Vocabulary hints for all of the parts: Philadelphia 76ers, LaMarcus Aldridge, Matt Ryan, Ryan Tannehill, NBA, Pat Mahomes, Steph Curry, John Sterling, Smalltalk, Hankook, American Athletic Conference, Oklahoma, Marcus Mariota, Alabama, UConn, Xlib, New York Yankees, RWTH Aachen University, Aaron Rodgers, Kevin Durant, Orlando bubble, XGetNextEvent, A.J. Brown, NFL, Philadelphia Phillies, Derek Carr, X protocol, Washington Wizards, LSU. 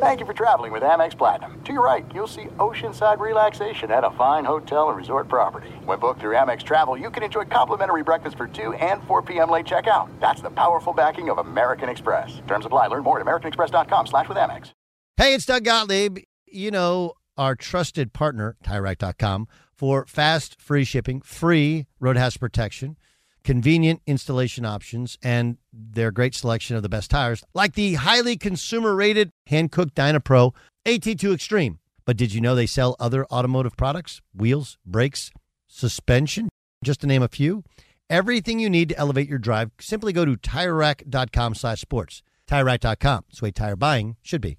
Thank you for traveling with Amex Platinum. To your right, you'll see oceanside relaxation at a fine hotel and resort property. When booked through Amex Travel, you can enjoy complimentary breakfast for 2 and 4 p.m. late checkout. That's the powerful backing of American Express. Terms apply. Learn more at americanexpress.com/withAmex. Hey, it's Doug Gottlieb. You know, our trusted partner, TireRack.com, for fast, free shipping, free roadhouse protection, convenient installation options, and their great selection of the best tires, like the highly consumer-rated Hankook DynaPro AT2 Extreme. But did you know they sell other automotive products? Wheels, brakes, suspension, just to name a few. Everything you need to elevate your drive, simply go to TireRack.com/sports. TireRack.com. That's the way tire buying should be.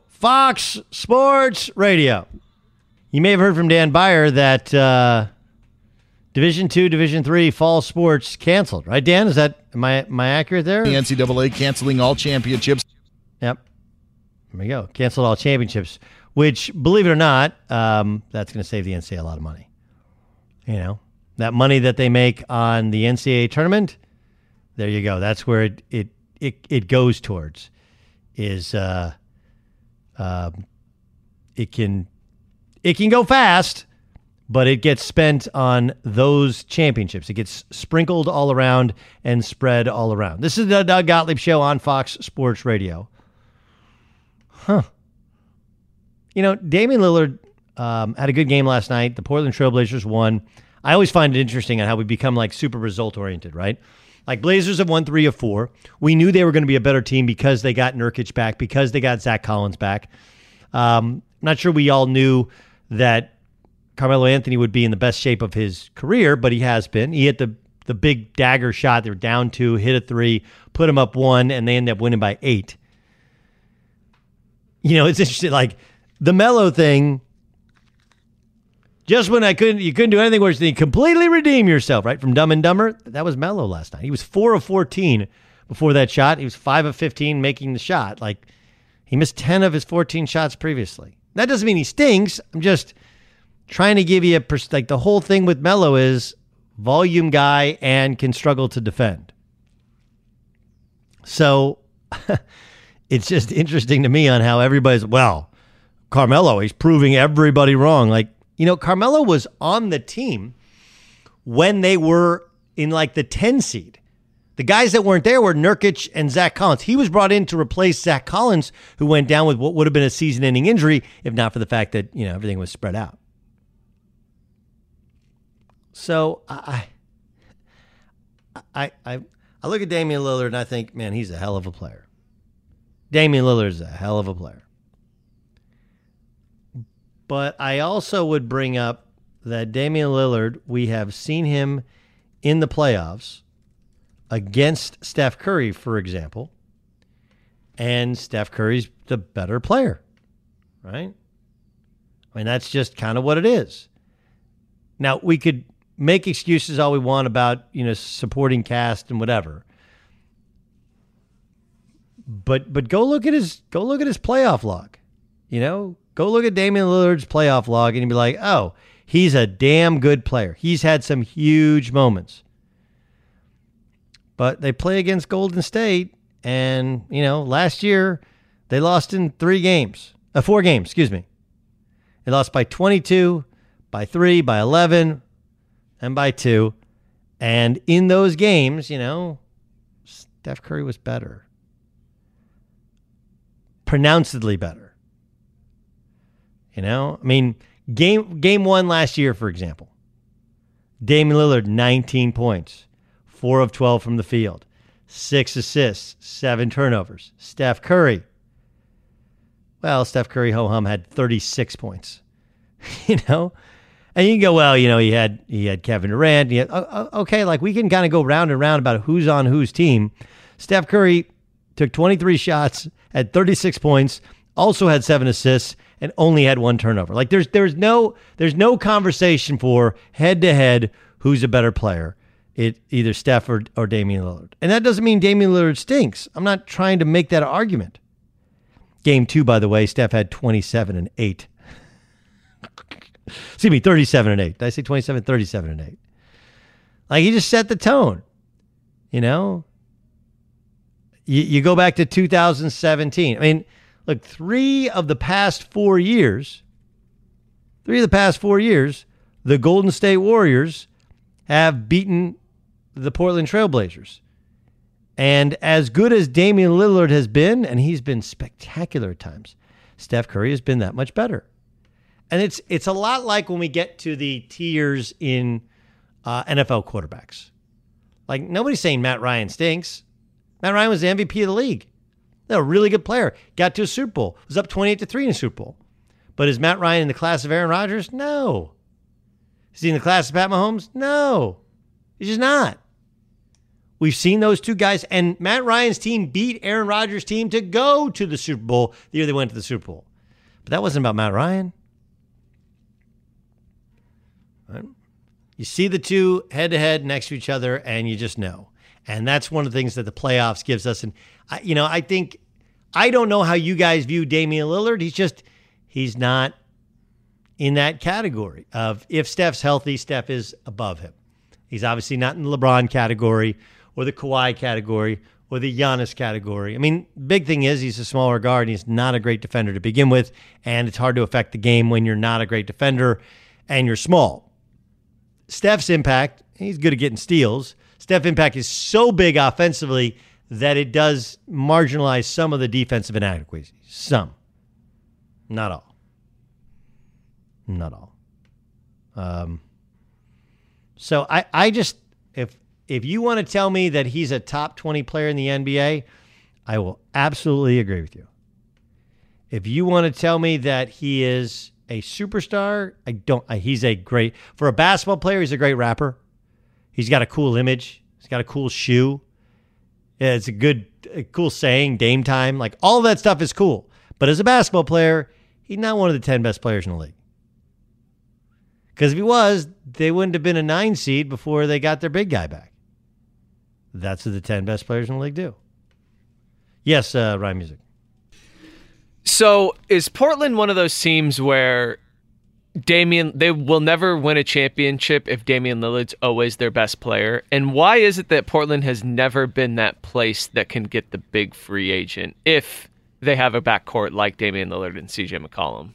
Fox Sports Radio. You may have heard from Dan Byer that Division II, Division III fall sports canceled. Right, Dan? Is that, am I accurate there? The NCAA canceling all championships. Yep. There we go. Canceled all championships, which, believe it or not, that's going to save the NCAA a lot of money. You know, that money that they make on the NCAA tournament, there you go. That's where it goes towards is... It can go fast, but it gets spent on those championships. It gets sprinkled all around and spread all around. This is the Doug Gottlieb Show on Fox Sports Radio. Huh. You know, Damian Lillard had a good game last night. The Portland Trail Blazers won. I always find it interesting on how we become like super result-oriented, right? Like Blazers have won 3 of 4. We knew they were going to be a better team because they got Nurkic back, because they got Zach Collins back. I'm not sure we all knew that Carmelo Anthony would be in the best shape of his career, but he has been. He hit the big dagger shot. They were down 2, hit a 3, put him up 1, and they end up winning by 8. You know, it's interesting. Like the Melo thing, just when you couldn't do anything worse than you completely redeem yourself, right? From Dumb and Dumber, that was Melo last night. He was 4 of 14 before that shot. He was 5 of 15 making the shot. Like, he missed 10 of his 14 shots previously. That doesn't mean he stinks. I'm just trying to give you a... Like, the whole thing with Melo is volume guy and can struggle to defend. So, it's just interesting to me on how everybody's, well, Carmelo, he's proving everybody wrong. Like, you know, Carmelo was on the team when they were in like the 10 seed. The guys that weren't there were Nurkic and Zach Collins. He was brought in to replace Zach Collins, who went down with what would have been a season-ending injury, if not for the fact that, you know, everything was spread out. So I look at Damian Lillard and I think, man, he's a hell of a player. Damian Lillard is a hell of a player. But I also would bring up that Damian Lillard, we have seen him in the playoffs against Steph Curry, for example, and Steph Curry's the better player, right? I mean, that's just kind of what it is. Now, we could make excuses all we want about, you know, supporting cast and whatever, but go look at his playoff log, you know, go look at Damian Lillard's playoff log, and you'd be like, oh, he's a damn good player. He's had some huge moments. But they play against Golden State, and, you know, last year they lost in four games, excuse me. They lost by 22, by 3, by 11, and by 2. And in those games, you know, Steph Curry was better. Pronouncedly better. You know, I mean, game 1 last year, for example, Damian Lillard, 19 points. 4 of 12 from the field, 6 assists, 7 turnovers. Steph Curry. Well, Steph Curry, ho-hum, had 36 points, you know? And you can go, well, you know, he had Kevin Durant. Okay, like we can kind of go round and round about who's on whose team. Steph Curry took 23 shots, had 36 points, also had 7 assists, and only had 1 turnover. Like there's no conversation for head-to-head who's a better player. It either Steph or Damian Lillard. And that doesn't mean Damian Lillard stinks. I'm not trying to make that argument. Game 2, by the way, Steph had 27 and 8. Excuse me, 37 and 8. Did I say 27? 37 and 8. Like, he just set the tone. You know? You go back to 2017. I mean, look, 3 of the past 4 years, the Golden State Warriors have beaten the Portland Trail Blazers. And as good as Damian Lillard has been, and he's been spectacular at times, Steph Curry has been that much better. And it's a lot like when we get to the tiers in NFL quarterbacks. Like, nobody's saying Matt Ryan stinks. Matt Ryan was the MVP of the league. They're a really good player. Got to a Super Bowl. Was up 28-3 in the Super Bowl. But is Matt Ryan in the class of Aaron Rodgers? No. Is he in the class of Pat Mahomes? No. He's just not. We've seen those two guys, and Matt Ryan's team beat Aaron Rodgers' team to go to the Super Bowl the year they went to the Super Bowl. But that wasn't about Matt Ryan. Right? You see the two head-to-head next to each other, and you just know. And that's one of the things that the playoffs gives us. And, you know, I think, I don't know how you guys view Damian Lillard. He's not in that category of if Steph's healthy, Steph is above him. He's obviously not in the LeBron category or the Kawhi category or the Giannis category. I mean, big thing is he's a smaller guard and he's not a great defender to begin with, and it's hard to affect the game when you're not a great defender and you're small. Steph's impact, he's good at getting steals. Steph's impact is so big offensively that it does marginalize some of the defensive inadequacies. Some. Not all. Not all. So I just, if you want to tell me that he's a top 20 player in the NBA, I will absolutely agree with you. If you want to tell me that he is a superstar, he's a great, for a basketball player, he's a great rapper. He's got a cool image. He's got a cool shoe. Yeah, it's a cool saying, Dame Time. Like, all that stuff is cool. But as a basketball player, he's not one of the 10 best players in the league. Because if he was, they wouldn't have been a 9 seed before they got their big guy back. That's what the 10 best players in the league do. Yes, Ryan Music. So is Portland one of those teams where they will never win a championship if Damian Lillard's always their best player? And why is it that Portland has never been that place that can get the big free agent if they have a backcourt like Damian Lillard and CJ McCollum.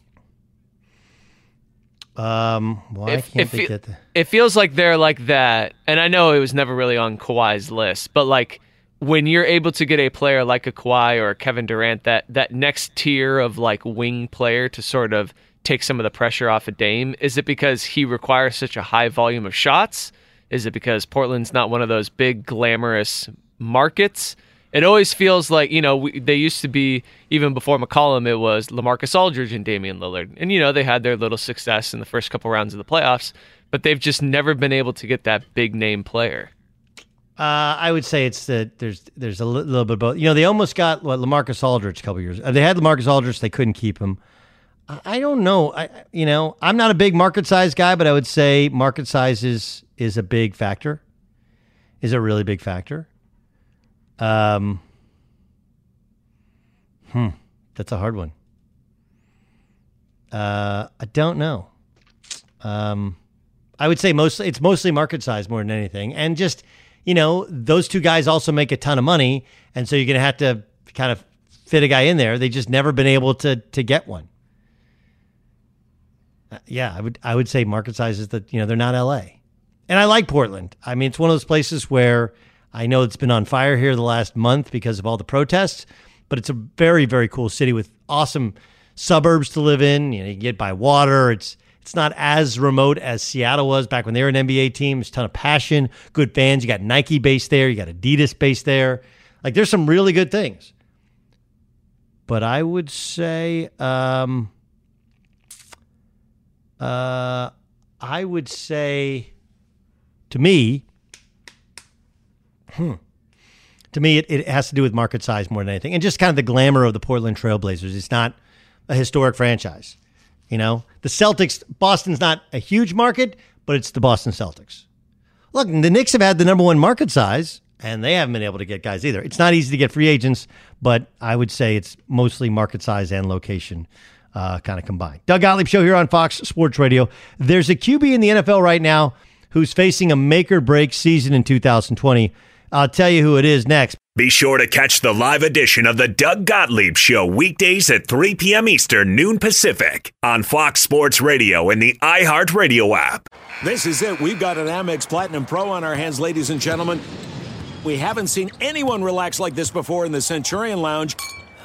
It feels like they're like that, and I know it was never really on Kawhi's list, but like when you're able to get a player like a Kawhi or a Kevin Durant, that next tier of like wing player to sort of take some of the pressure off of Dame, is it because he requires such a high volume of shots? Is it because Portland's not one of those big glamorous markets? It always feels like, you know, they used to be, even before McCollum, it was LaMarcus Aldridge and Damian Lillard. And, you know, they had their little success in the first couple rounds of the playoffs, but they've just never been able to get that big name player. I would say it's that there's a little bit of both. You know, they almost got LaMarcus Aldridge a couple years. They had LaMarcus Aldridge. They couldn't keep him. I don't know. I'm not a big market size guy, but I would say market size is a big factor. Is a really big factor. That's a hard one. I don't know. I would say it's mostly market size more than anything. And just, you know, those two guys also make a ton of money. And so you're going to have to kind of fit a guy in there. They just never been able to get one. Yeah. I would say market size is that, you know, they're not LA, and I like Portland. I mean, it's one of those places where, I know it's been on fire here the last month because of all the protests, but it's a very, very cool city with awesome suburbs to live in. You know, you can get by water. It's not as remote as Seattle was back when they were an NBA team. There's a ton of passion, good fans. You got Nike based there. You got Adidas based there. Like, there's some really good things. But I would say, to me, it has to do with market size more than anything. And just kind of the glamour of the Portland Trail Blazers. It's not a historic franchise. You know, the Celtics, Boston's not a huge market, but it's the Boston Celtics. Look, the Knicks have had the number one market size, and they haven't been able to get guys either. It's not easy to get free agents, but I would say it's mostly market size and location kind of combined. Doug Gottlieb Show here on Fox Sports Radio. There's a QB in the NFL right now who's facing a make-or-break season in 2020. I'll tell you who it is next. Be sure to catch the live edition of the Doug Gottlieb Show weekdays at 3 p.m. Eastern, noon Pacific on Fox Sports Radio and the iHeartRadio app. This is it. We've got an Amex Platinum Pro on our hands, ladies and gentlemen. We haven't seen anyone relax like this before in the Centurion Lounge.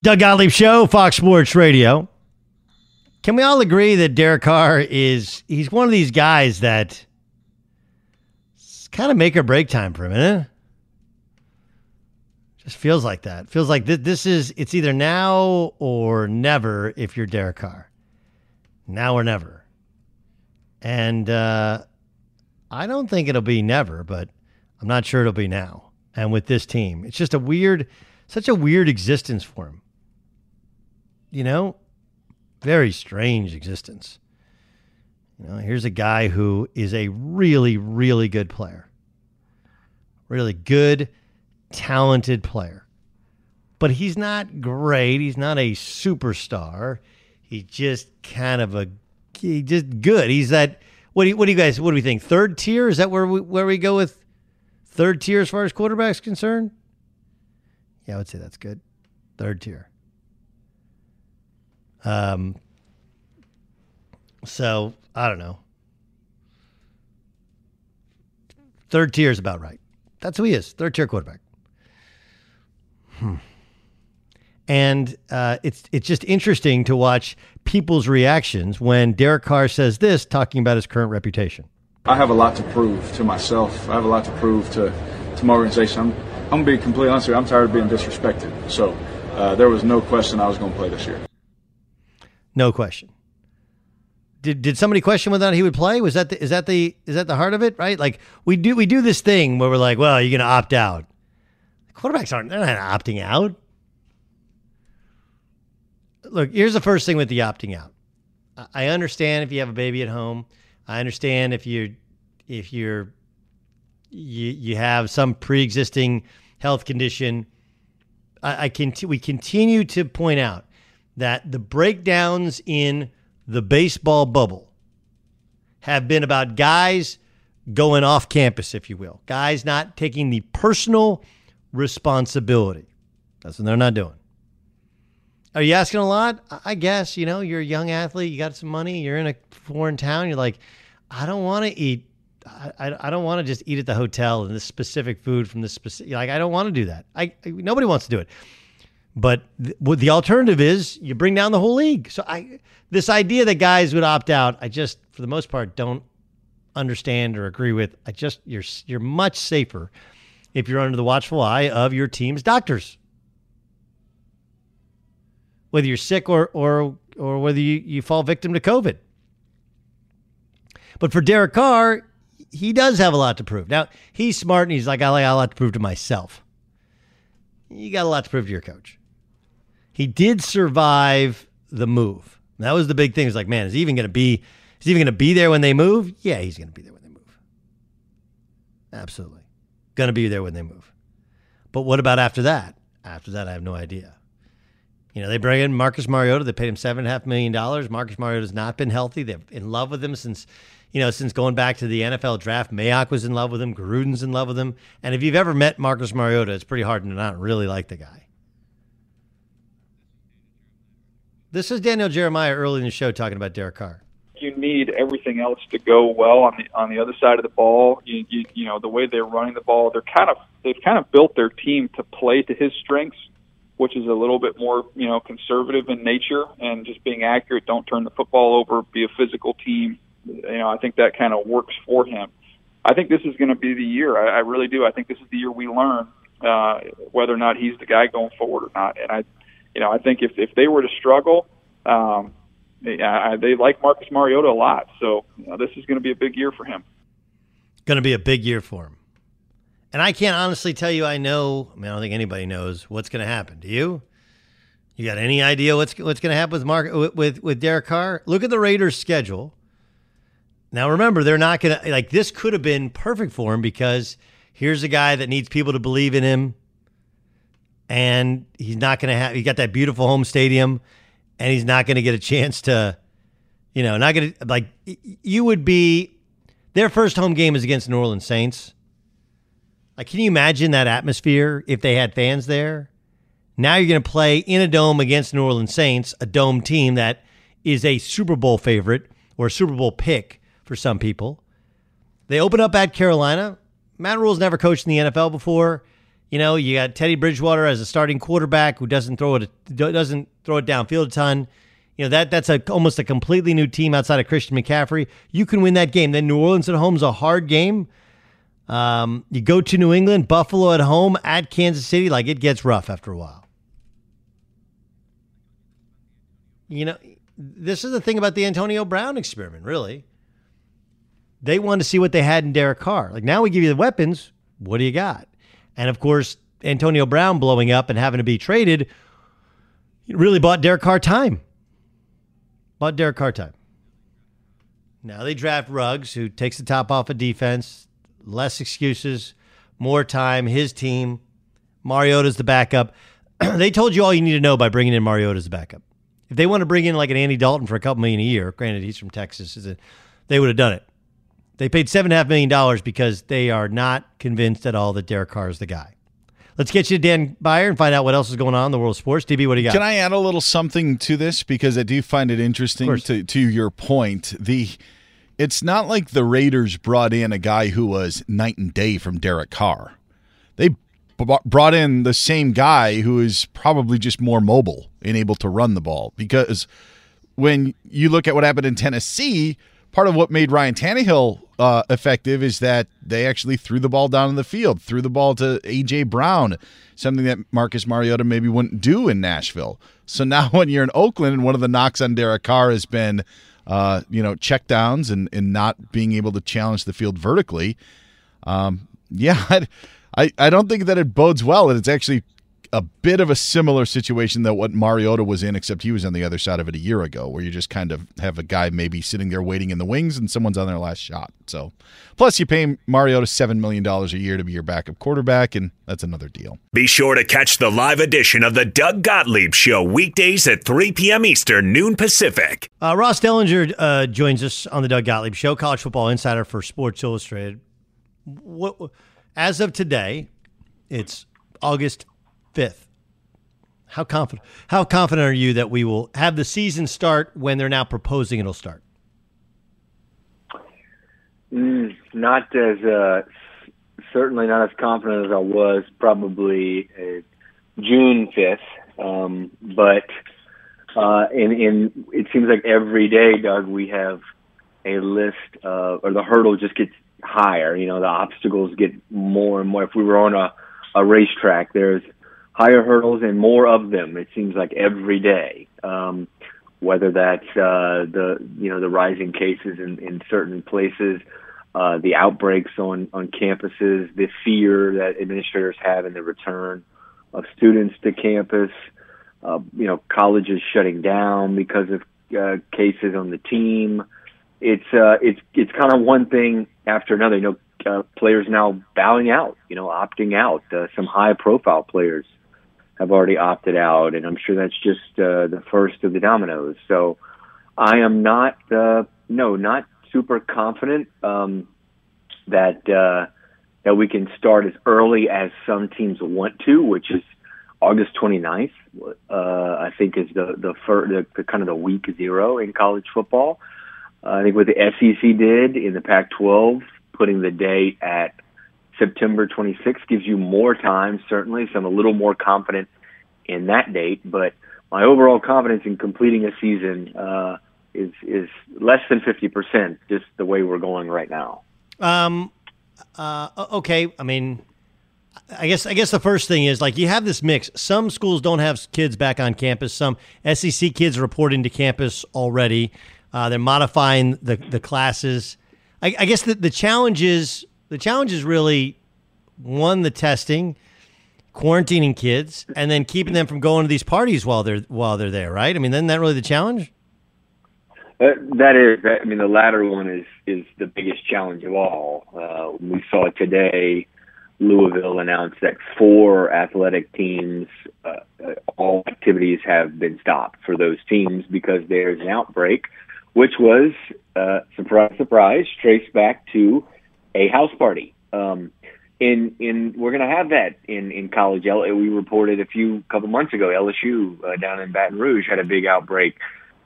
Doug Gottlieb Show, Fox Sports Radio. Can we all agree that Derek Carr he's one of these guys that it's kind of make or break time for him, isn't it? Just feels like that. Feels like it's either now or never if you're Derek Carr. Now or never. And I don't think it'll be never, but I'm not sure it'll be now. And with this team, it's just such a weird existence for him. You know, very strange existence. You know, here's a guy who is a really, really good player. Really good, talented player. But he's not great. He's not a superstar. He's just good. He's that. What do we think? Third tier? Is that where we go with third tier as far as quarterback's concerned? Yeah, I would say that's good. Third tier. So, I don't know. Third tier is about right. That's who he is. Third tier quarterback. And it's just interesting to watch people's reactions when Derek Carr says this, talking about his current reputation. I have a lot to prove to myself. I have a lot to prove to my organization. I'm going to be completely honest with you. I'm tired of being disrespected. So there was no question I was going to play this year. No question. Did somebody question whether or not he would play? Was that is that the heart of it, right? Like we do this thing where we're like, well, you're going to opt out. The quarterbacks aren't. They're not opting out. Look, here's the first thing with the opting out. I understand if you have a baby at home. I understand if you have some pre-existing health condition. We continue to point out that the breakdowns in the baseball bubble have been about guys going off campus, if you will. Guys not taking the personal responsibility. That's what they're not doing. Are you asking a lot? I guess, you know, you're a young athlete. You got some money. You're in a foreign town. You're like, I don't want to eat. I don't want to just eat at the hotel and this specific food from this specific, like, I don't want to do that. Nobody wants to do it. But what the alternative is, you bring down the whole league. So this idea that guys would opt out, I just, for the most part, don't understand or agree with. You're much safer if you're under the watchful eye of your team's doctors. Whether you're sick or whether you fall victim to COVID. But for Derek Carr, he does have a lot to prove. Now, he's smart and he's like, I got a lot to prove to myself. You got a lot to prove to your coach. He did survive the move. And that was the big thing. It's like, man, is he even going to be there when they move? Yeah, he's going to be there when they move. Absolutely. Going to be there when they move. But what about after that? After that, I have no idea. You know, they bring in Marcus Mariota. They paid him $7.5 million. Marcus Mariota's not been healthy. They're in love with him since, you know, since going back to the NFL draft. Mayock was in love with him. Gruden's in love with him. And if you've ever met Marcus Mariota, it's pretty hard to not really like the guy. This is Daniel Jeremiah early in the show talking about Derek Carr. You need everything else to go well on the other side of the ball. You know, the way they're running the ball, they've kind of built their team to play to his strengths, which is a little bit more, you know, conservative in nature and just being accurate, don't turn the football over, be a physical team. You know, I think that kind of works for him. I think this is going to be the year. I really do. I think this is the year we learn whether or not he's the guy going forward or not. And I think if they were to struggle, they like Marcus Mariota a lot. So, you know, this is going to be a big year for him. Going to be a big year for him. And I can't honestly tell you I don't think anybody knows what's going to happen. Do you? You got any idea what's going to happen with with Derek Carr? Look at the Raiders' schedule. Now, remember, they're not going to – like, this could have been perfect for him because here's a guy that needs people to believe in him, and he's not going to have – he got that beautiful home stadium, and he's not going to get a chance to – you know, not going to – like, you would be – their first home game is against New Orleans Saints. Like, can you imagine that atmosphere if they had fans there? Now you're going to play in a dome against New Orleans Saints, a dome team that is a Super Bowl favorite or a Super Bowl pick for some people. They open up at Carolina. Matt Rule's never coached in the NFL before. You know, you got Teddy Bridgewater as a starting quarterback who doesn't throw it downfield a ton. You know, that's almost a completely new team outside of Christian McCaffrey. You can win that game. Then New Orleans at home is a hard game. You go to New England, Buffalo at home, at Kansas City. Like, it gets rough after a while. You know, this is the thing about the Antonio Brown experiment, really. They wanted to see what they had in Derek Carr. Like, now we give you the weapons. What do you got? And, of course, Antonio Brown blowing up and having to be traded really bought Derek Carr time. Bought Derek Carr time. Now they draft Ruggs, who takes the top off of defense. Less excuses, more time, his team. Mariota's the backup. They told you all you need to know by bringing in Mariota as the backup. If they want to bring in like an Andy Dalton for a couple million a year, granted he's from Texas, they would have done it. They paid $7.5 million because they are not convinced at all that Derek Carr is the guy. Let's get you to Dan Byer and find out what else is going on in the world of sports. DB, what do you got? Can I add a little something to this? Because I do find it interesting to your point. It's not like the Raiders brought in a guy who was night and day from Derek Carr. They brought in the same guy who is probably just more mobile and able to run the ball. Because when you look at what happened in Tennessee, part of what made Ryan Tannehill effective is that they actually threw the ball down in the field, threw the ball to A.J. Brown, something that Marcus Mariota maybe wouldn't do in Nashville. So now when you're in Oakland, and one of the knocks on Derek Carr has been check downs and not being able to challenge the field vertically. I don't think that it bodes well. It's actually a bit of a similar situation that what Mariota was in, except he was on the other side of it a year ago, where you just kind of have a guy maybe sitting there waiting in the wings and someone's on their last shot. So, plus you pay Mariota $7 million a year to be your backup quarterback, and that's another deal. Be sure to catch the live edition of the Doug Gottlieb Show weekdays at 3 p.m. Eastern, noon Pacific. Ross Dellinger joins us on the Doug Gottlieb Show, college football insider for Sports Illustrated. As of today, it's August 5th. How confident are you that we will have the season start when they're now proposing it'll start? Not as certainly not as confident as I was probably June 5th. But it seems like every day, Doug, we have a list or the hurdle just gets higher. You know, the obstacles get more and more. If we were on a racetrack, there's higher hurdles and more of them. It seems like every day, whether that's the rising cases in certain places, the outbreaks on campuses, the fear that administrators have in the return of students to campus, colleges shutting down because of cases on the team. It's kind of one thing after another. You know, players now bowing out, you know, opting out. Some high-profile players have already opted out, and I'm sure that's just the first of the dominoes. So I am not, not super confident that we can start as early as some teams want to, which is August 29th, I think is the kind of the week zero in college football. I think what the SEC did in the Pac-12, putting the date at September 26th gives you more time, certainly, so I'm a little more confident in that date. But my overall confidence in completing a season is less than 50%, just the way we're going right now. Okay, I mean, I guess the first thing is, like, you have this mix. Some schools don't have kids back on campus. Some SEC kids are reporting to campus already. They're modifying the classes. I guess the challenge is really, one, the testing, quarantining kids, and then keeping them from going to these parties while they're there, right? I mean, isn't that really the challenge? The latter one is the biggest challenge of all. We saw today Louisville announced that 4 athletic teams, all activities have been stopped for those teams because there's an outbreak, which was, surprise, surprise, traced back to a house party. We're going to have that in college. We reported couple months ago, LSU down in Baton Rouge had a big outbreak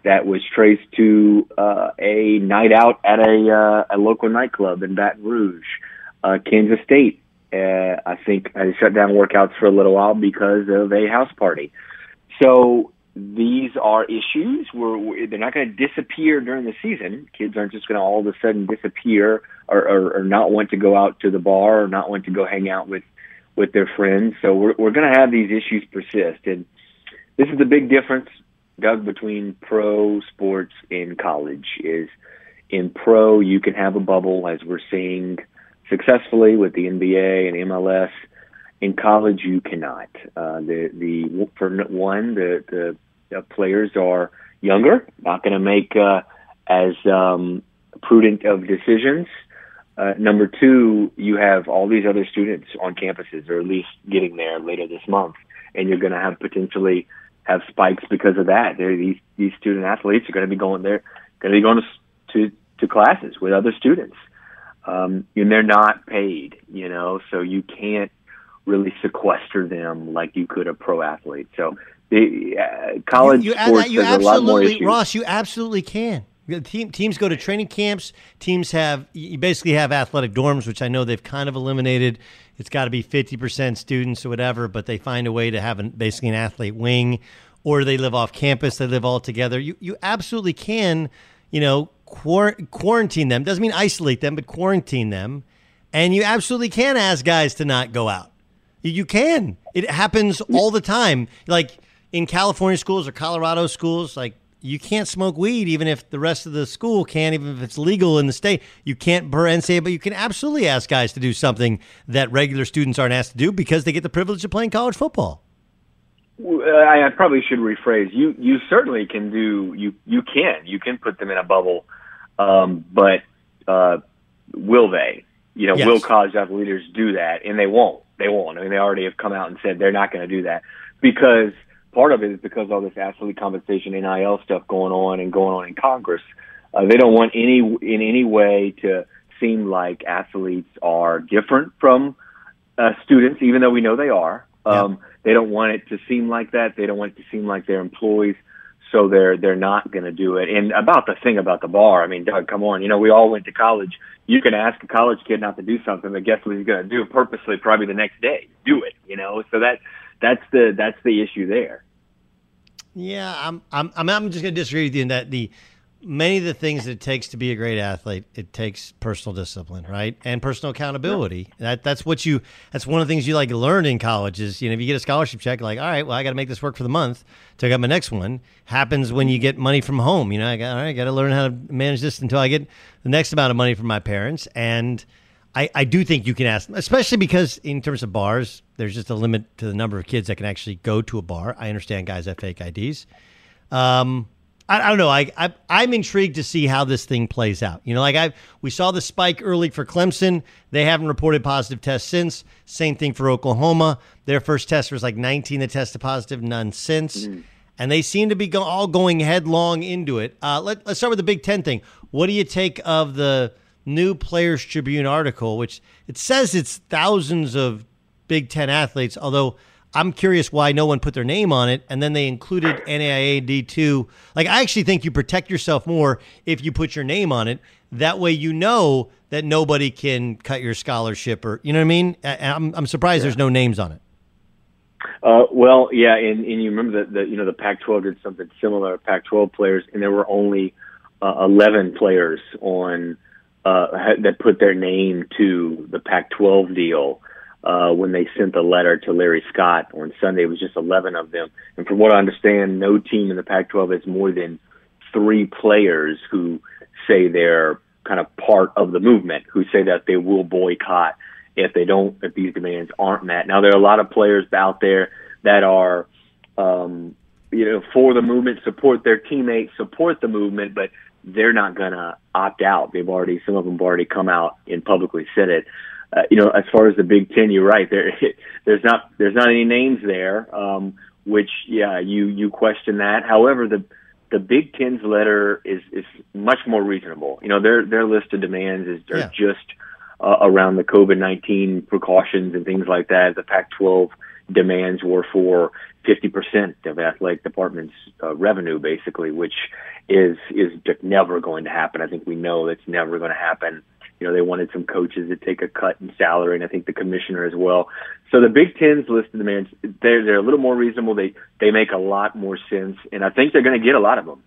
that was traced to a night out at a local nightclub in Baton Rouge. Kansas State, I think, I shut down workouts for a little while because of a house party. So these are issues where they're not going to disappear during the season. Kids aren't just going to all of a sudden disappear or not want to go out to the bar or not want to go hang out with their friends. So we're going to have these issues persist. And this is the big difference, Doug, between pro sports and college is in pro, you can have a bubble, as we're seeing successfully with the NBA and MLS. In college, you cannot. For one, the players are younger, not going to make as prudent of decisions. Number two, you have all these other students on campuses, or at least getting there later this month, and you're going to have potentially have spikes because of that. These student athletes are going to be going there, going to be going to classes with other students. And they're not paid, you know, so you can't really sequester them like you could a pro athlete. So college sports is a lot more issues. Ross, you absolutely can. Teams go to training camps. Teams basically have athletic dorms, which I know they've kind of eliminated. It's got to be 50% students or whatever, but they find a way to have basically an athlete wing, or they live off campus. They live all together. You absolutely can, you know, quarantine them. Doesn't mean isolate them, but quarantine them. And you absolutely can ask guys to not go out. You can. It happens all the time. Like in California schools or Colorado schools, like you can't smoke weed even if the rest of the school can, even if it's legal in the state. You can't per NCAA, but you can absolutely ask guys to do something that regular students aren't asked to do because they get the privilege of playing college football. I probably should rephrase. You certainly can do. You can put them in a bubble, but will they? You know, yes. Will college athletes do that? And they won't. They won't. I mean, they already have come out and said they're not going to do that because part of it is because all this athlete compensation, NIL stuff going on in Congress. They don't want in any way to seem like athletes are different from students, even though we know they are. They don't want it to seem like that. They don't want it to seem like they're employees, so they're not going to do it. And about the thing about the bar, I mean, Doug, come on. You know, we all went to college. You can ask a college kid not to do something, but guess what he's going to do purposely probably the next day? Do it, you know? So that's the issue there. Yeah, I'm just going to disagree with you in that many of the things that it takes to be a great athlete, it takes personal discipline, right? And personal accountability. Yeah. That's one of the things you like learn in college is, you know, if you get a scholarship check, like, all right, well, I got to make this work for the month till I got my next one. Happens when you get money from home. You know, I got to learn how to manage this until I get the next amount of money from my parents. And I do think you can ask, especially because in terms of bars, there's just a limit to the number of kids that can actually go to a bar. I understand guys have fake IDs. I don't know. I'm intrigued to see how this thing plays out. You know, like we saw the spike early for Clemson. They haven't reported positive tests since. Same thing for Oklahoma. Their first test was like 19 that tested positive, none since. Mm-hmm. And they seem to be all going headlong into it. Let's start with the Big Ten thing. What do you take of the new Players Tribune article, which it says it's thousands of Big Ten athletes, although I'm curious why no one put their name on it, and then they included NAIA D2. Like, I actually think you protect yourself more if you put your name on it. That way you know that nobody can cut your scholarship, or, you know what I mean? I'm surprised there's no names on it. Well, yeah, and you remember that the Pac-12 did something similar, Pac-12 players, and there were only 11 players on that put their name to the Pac-12 deal. When they sent the letter to Larry Scott on Sunday, it was just 11 of them. And from what I understand, no team in the Pac-12 has more than 3 players who say they're kind of part of the movement, who say that they will boycott if these demands aren't met. Now, there are a lot of players out there that are, for the movement, support their teammates, support the movement, but they're not going to opt out. Some of them have already come out and publicly said it. As far as the Big Ten, you're right. There's not any names there, which you question that. However, the Big Ten's letter is much more reasonable. You know, their list of demands are just around the COVID-19 precautions and things like that. The Pac-12 demands were for 50% of athletic department's revenue, basically, which is just never going to happen. I think we know it's never going to happen. You know, they wanted some coaches to take a cut in salary, and I think the commissioner as well. So the Big Ten's list of demands, they're a little more reasonable. They make a lot more sense, and I think they're going to get a lot of them.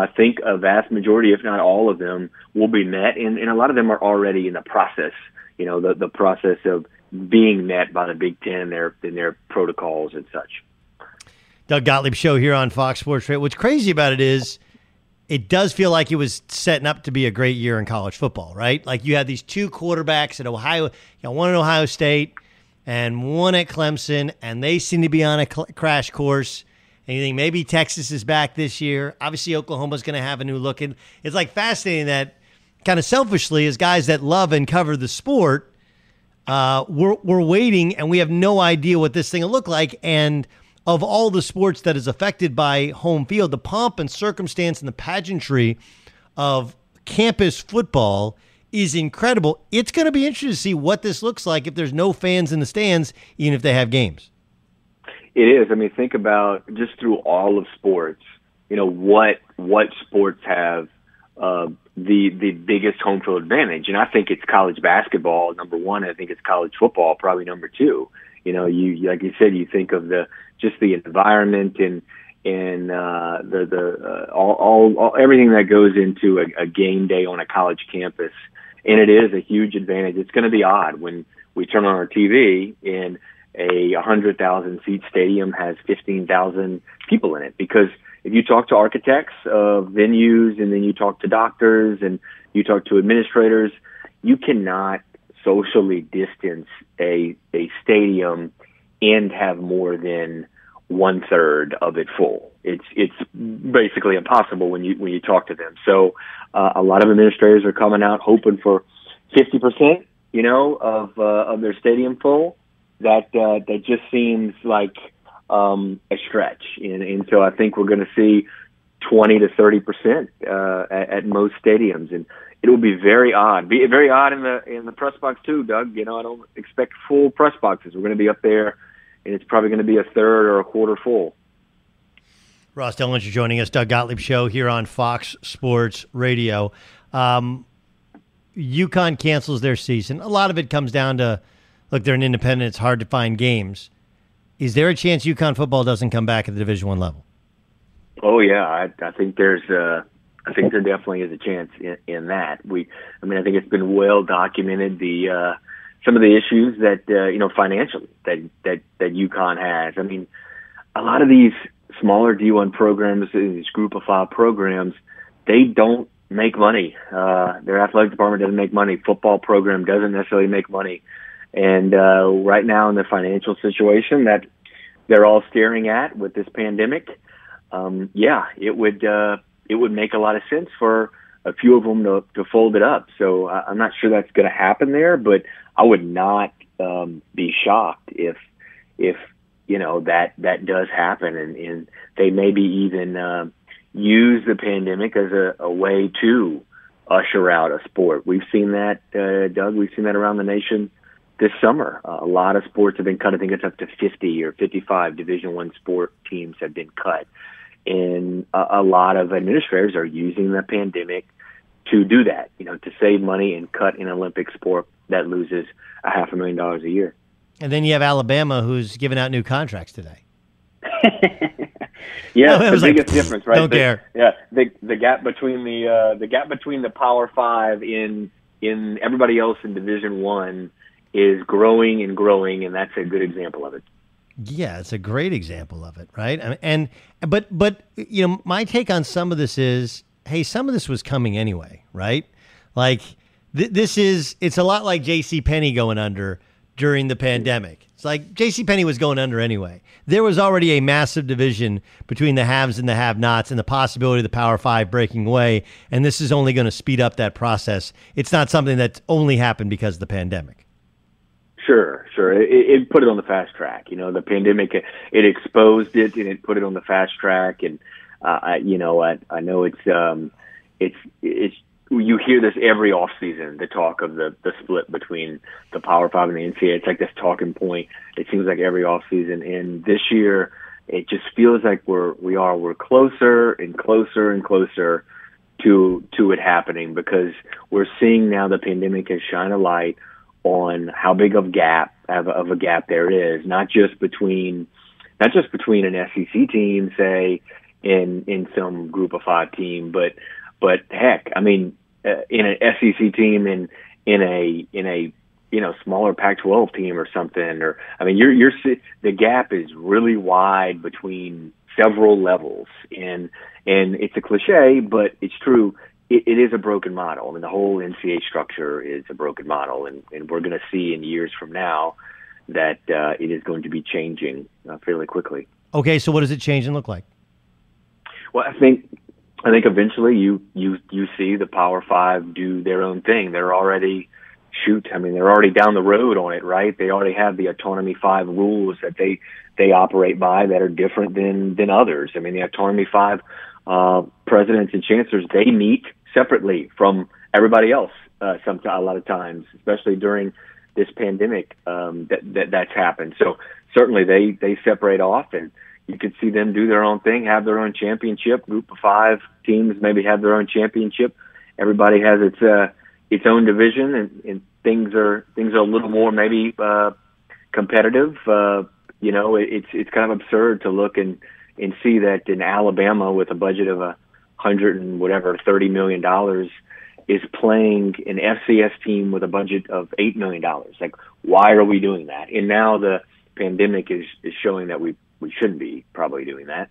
I think a vast majority, if not all of them, will be met, and a lot of them are already in the process. You know, the process of being met by the Big Ten and their protocols and such. Doug Gottlieb Show here on Fox Sports Radio. What's crazy about it is, it does feel like it was setting up to be a great year in college football, right? Like you had these 2 quarterbacks at Ohio, one at Ohio State and one at Clemson, and they seem to be on a crash course. And you think maybe Texas is back this year. Obviously, Oklahoma's going to have a new look. And it's like fascinating that kind of selfishly, as guys that love and cover the sport, we're waiting and we have no idea what this thing will look like. And of all the sports that is affected by home field, the pomp and circumstance and the pageantry of campus football is incredible. It's going to be interesting to see what this looks like if there's no fans in the stands, even if they have games. It is. I mean, think about just through all of sports, what sports have the biggest home field advantage. And I think it's college basketball, number one. I think it's college football, probably number two. You know, like you said, you think of the environment and all everything that goes into a game day on a college campus, and it is a huge advantage. It's going to be odd when we turn on our TV and a 100,000 seat stadium has 15,000 people in it, because if you talk to architects of venues and then you talk to doctors and you talk to administrators, you cannot socially distance a stadium and have more than 1/3 of it full. It's basically impossible when you talk to them. So a lot of administrators are coming out hoping for 50%, of their stadium full. That just seems like a stretch, and so I think we're going to see 20% to 30% at most stadiums, and it will be very odd. Be very odd in the press box too, Doug. I don't expect full press boxes. We're going to be up there, and it's probably going to be a third or a quarter full. Ross Dellinger joining us, Doug Gottlieb Show here on Fox Sports Radio. UConn cancels their season. A lot of it comes down to, look, they're an independent. It's hard to find games. Is there a chance UConn football doesn't come back at the Division I level? Oh yeah, I think there definitely is a chance in that. I think it's been well documented some of the issues that financially that UConn has. I mean, a lot of these smaller D1 programs, these Group of 5 programs, they don't make money. Their athletic department doesn't make money. Football program doesn't necessarily make money, and right now in the financial situation that they're all staring at with this pandemic. it would make a lot of sense for a few of them to fold it up. So I'm not sure that's going to happen there, but I would not be shocked if you know that does happen, and they maybe even use the pandemic as a way to usher out a sport. We've seen that, Doug. We've seen that around the nation this summer. A lot of sports have been cut. I think it's up to 50 or 55 Division I sport teams have been cut. And a lot of administrators are using the pandemic to do that, you know, to save money and cut an Olympic sport that loses $500,000 a year. And then you have Alabama, who's giving out new contracts today. Yeah, no, the biggest difference, right? Don't care. Yeah, the gap between the Power Five in everybody else in Division I is growing and growing, and that's a good example of it. Yeah, it's a great example of it, right? But you know, my take on some of this is, hey, some of this was coming anyway, right? Like it's a lot like JCPenney going under during the pandemic. It's like JCPenney was going under anyway. There was already a massive division between the haves and the have-nots, and the possibility of the Power Five breaking away, and this is only going to speed up that process. It's not something that's only happened because of the pandemic. Sure. It put it on the fast track. You know, the pandemic, it exposed it and it put it on the fast track. And I know it's you hear this every off season, the talk of the split between the Power Five and the NCAA. It's like this talking point. It seems like every off season. And this year, it just feels like we're closer and closer and closer to it happening, because we're seeing now the pandemic has shined a light on how big of a gap there is, not just between an SEC team, say, in some group of five team, but heck, I mean, in an SEC team and in a you know, smaller Pac-12 team or something, or I mean, you're the gap is really wide between several levels, and it's a cliche, but it's true. It is a broken model. I mean, the whole NCAA structure is a broken model, and we're going to see in years from now that it is going to be changing fairly quickly. Okay, so what does it change and look like? Well, I think eventually you see the Power Five do their own thing. They're already they're already down the road on it, right? They already have the Autonomy Five rules that they operate by that are different than others. I mean, the Autonomy Five presidents and chancellors, they meet separately from everybody else a lot of times, especially during this pandemic that's happened. So certainly they separate off, and you could see them do their own thing, have their own championship. Group of five teams maybe have their own championship. Everybody has its own division, and things are a little more maybe competitive. You know, it's kind of absurd to look and see that in Alabama, with a budget of $130 million, is playing an FCS team with a budget of $8 million. Like, why are we doing that? And now the pandemic is showing that we shouldn't be probably doing that.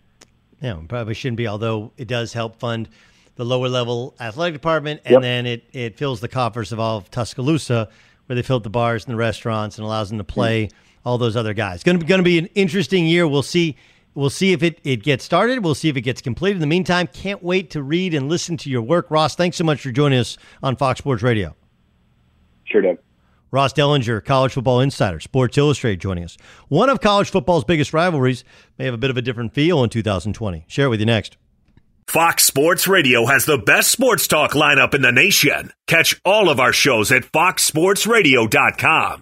Yeah, we probably shouldn't be. Although it does help fund the lower level athletic department, and yep, then it fills the coffers of all of Tuscaloosa, where they filled the bars and the restaurants, and allows them to play all those other guys. Going to be an interesting year. We'll see. We'll see if it gets started. We'll see if it gets completed. In the meantime, can't wait to read and listen to your work. Ross, thanks so much for joining us on Fox Sports Radio. Sure, Doug. Ross Dellinger, college football insider, Sports Illustrated, joining us. One of college football's biggest rivalries may have a bit of a different feel in 2020. Share it with you next. Fox Sports Radio has the best sports talk lineup in the nation. Catch all of our shows at foxsportsradio.com.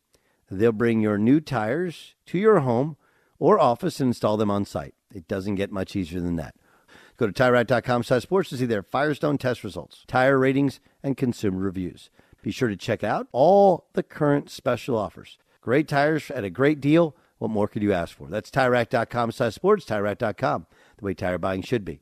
They'll bring your new tires to your home or office and install them on site. It doesn't get much easier than that. Go to TireRack.com/sports to see their Firestone test results, tire ratings, and consumer reviews. Be sure to check out all the current special offers. Great tires at a great deal. What more could you ask for? That's TireRack.com/sports, TireRack.com, the way tire buying should be.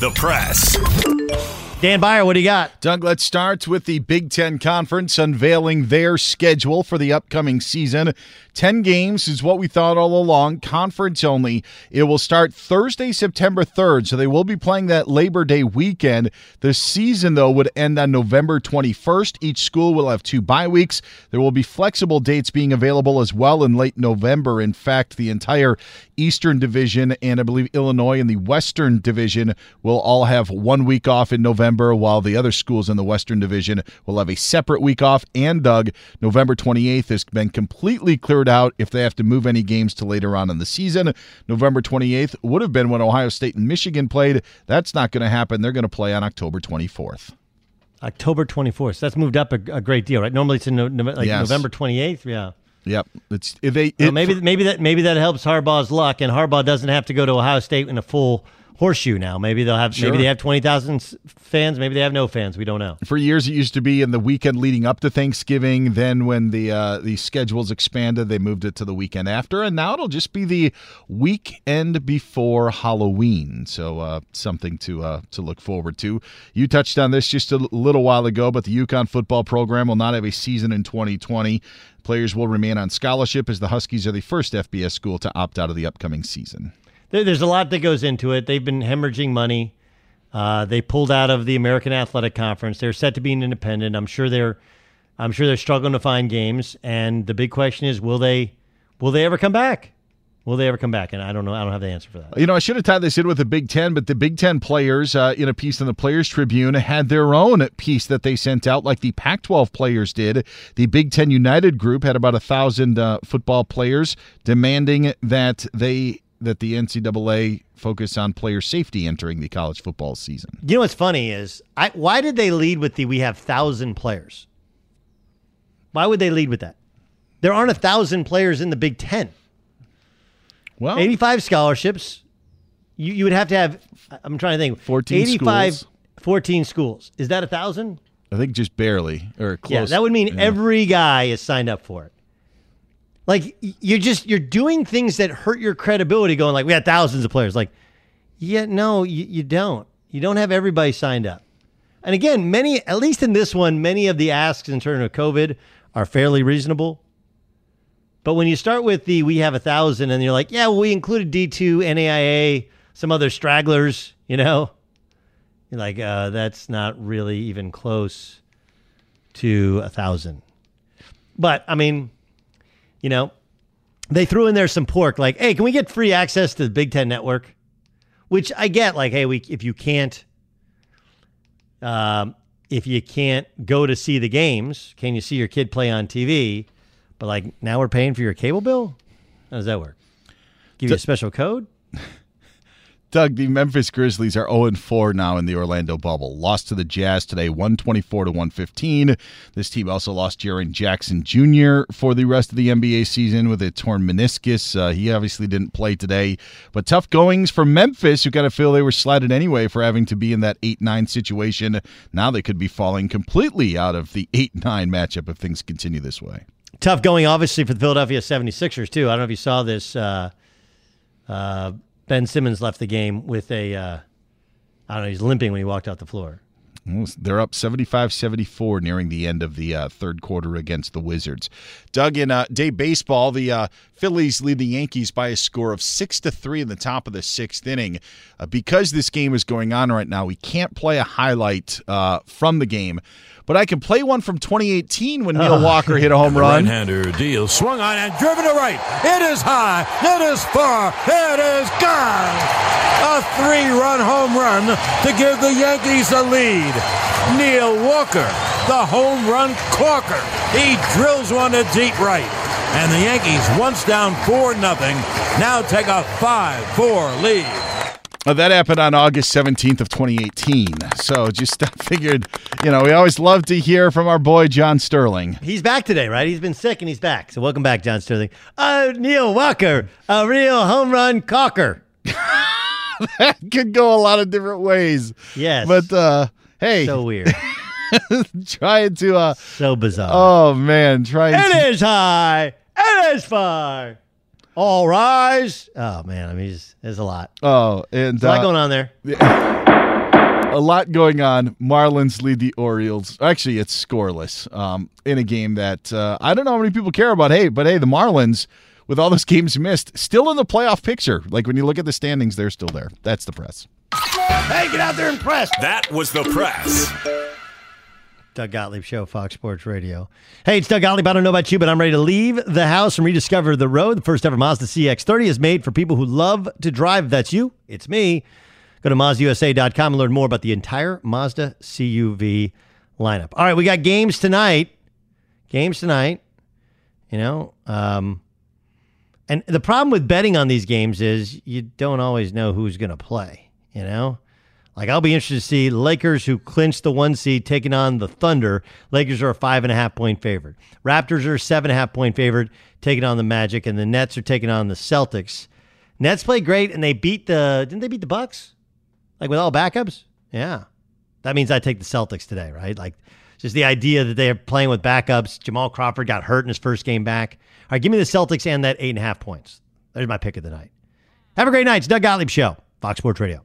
The press. Dan Byer, what do you got? Doug, let's start with the Big Ten Conference unveiling their schedule for the upcoming season. 10 games is what we thought all along, conference only. It will start Thursday, September 3rd, so they will be playing that Labor Day weekend. The season, though, would end on November 21st. Each school will have 2 bye weeks. There will be flexible dates being available as well in late November. In fact, the entire Eastern Division and I believe Illinois and the Western Division will all have 1 week off in November, while the other schools in the Western Division will have a separate week off. And Doug, November 28th has been completely cleared out if they have to move any games to later on in the season. November 28th would have been when Ohio State and Michigan played. That's not going to happen. They're going to play on October 24th. October 24th. So that's moved up a great deal, right? Normally it's in yes. November 28th. Yeah. Yep. It's if they well, maybe that helps Harbaugh's luck, and Harbaugh doesn't have to go to Ohio State in a full horseshoe now. Maybe they'll have Maybe they have 20,000 fans, maybe they have no fans, we don't know. For years it used to be in the weekend leading up to Thanksgiving, then when the schedules expanded, they moved it to the weekend after, and now it'll just be the weekend before Halloween. So something to look forward to. You touched on this just a little while ago, but the UConn football program will not have a season in 2020. Players will remain on scholarship as the Huskies are the first FBS school to opt out of the upcoming season. There's a lot that goes into it. They've been hemorrhaging money. They pulled out of the American Athletic Conference. They're set to be an independent. I'm sure they're struggling to find games. And the big question is, will they Will they ever come back? Will they ever come back? And I don't know. I don't have the answer for that. You know, I should have tied this in with the Big Ten, but the Big Ten players in a piece in the Players Tribune had their own piece that they sent out like the Pac-12 players did. The Big Ten United group had about 1,000 football players demanding that the NCAA focus on player safety entering the college football season. You know what's funny is, why did they lead with the we have 1,000 players? Why would they lead with that? There aren't 1,000 players in the Big Ten. Well, 85 scholarships. You would have to have, I'm trying to think, 85 schools. 14 schools. Is that 1,000? I think just barely or close. Yeah, that would mean every guy is signed up for it. Like, you're doing things that hurt your credibility going like, we had thousands of players. Like, yeah, no, you don't. You don't have everybody signed up. And again, many, at least in this one, many of the asks in terms of COVID are fairly reasonable. But when you start with the we have 1,000 and you're like, yeah, well, we included D2, NAIA, some other stragglers, you know, you're like, that's not really even close to 1,000. But, I mean, you know, they threw in there some pork like, hey, can we get free access to the Big Ten Network? Which I get, like, hey, if you can't go to see the games, can you see your kid play on TV? But like now we're paying for your cable bill? How does that work? Give you a special code? Doug, the Memphis Grizzlies are 0-4 now in the Orlando bubble. Lost to the Jazz today, 124-115. This team also lost Jaren Jackson Jr. for the rest of the NBA season with a torn meniscus. He obviously didn't play today. But tough goings for Memphis, who kind of feel they were slighted anyway for having to be in that 8-9 situation. Now they could be falling completely out of the 8-9 matchup if things continue this way. Tough going, obviously, for the Philadelphia 76ers, too. I don't know if you saw this. Ben Simmons left the game with a, I don't know, he's limping when he walked out the floor. They're up 75-74 nearing the end of the third quarter against the Wizards. Doug, in day baseball, the Phillies lead the Yankees by a score of 6-3 in the top of the sixth inning. Because this game is going on right now, we can't play a highlight from the game. But I can play one from 2018 when Neil Walker hit a home run. Right-hander deal swung on and driven to right. It is high. It is far. It is gone. A three-run home run to give the Yankees a lead. Neil Walker, the home run corker. He drills one to deep right. And the Yankees, once down 4-0, now take a 5-4 lead. That happened on August 17th of 2018. So just figured, you know, we always love to hear from our boy John Sterling. He's back today, right? He's been sick and he's back. So welcome back, John Sterling. Neil Walker, a real home run corker. That could go a lot of different ways. Yes. But, hey. So weird. Trying to. So bizarre. Oh, man. It is high. It is far. All rise. Oh, man. I mean, there's a lot. Oh, and. There's a lot going on there. A lot going on. Marlins lead the Orioles. Actually, it's scoreless in a game that I don't know how many people care about. Hey, the Marlins, with all those games missed, still in the playoff picture. Like, when you look at the standings, they're still there. That's the press. Hey, get out there and press. That was the press. Doug Gottlieb Show, Fox Sports Radio. Hey, it's Doug Gottlieb. I don't know about you, but I'm ready to leave the house and rediscover the road. The first ever Mazda CX-30 is made for people who love to drive. If that's you, it's me. Go to MazdaUSA.com and learn more about the entire Mazda CUV lineup. All right, we got games tonight. You know, and the problem with betting on these games is you don't always know who's going to play, you know? Like, I'll be interested to see Lakers, who clinched the 1 seed, taking on the Thunder. Lakers are a 5.5-point favorite. Raptors are a 7.5-point favorite, taking on the Magic, and the Nets are taking on the Celtics. Nets play great, and they beat didn't they beat the Bucks? Like, with all backups? Yeah. That means I take the Celtics today, right? Like, just the idea that they are playing with backups. Jamal Crawford got hurt in his first game back. All right, give me the Celtics and that 8.5 points. There's my pick of the night. Have a great night. It's Doug Gottlieb Show, Fox Sports Radio.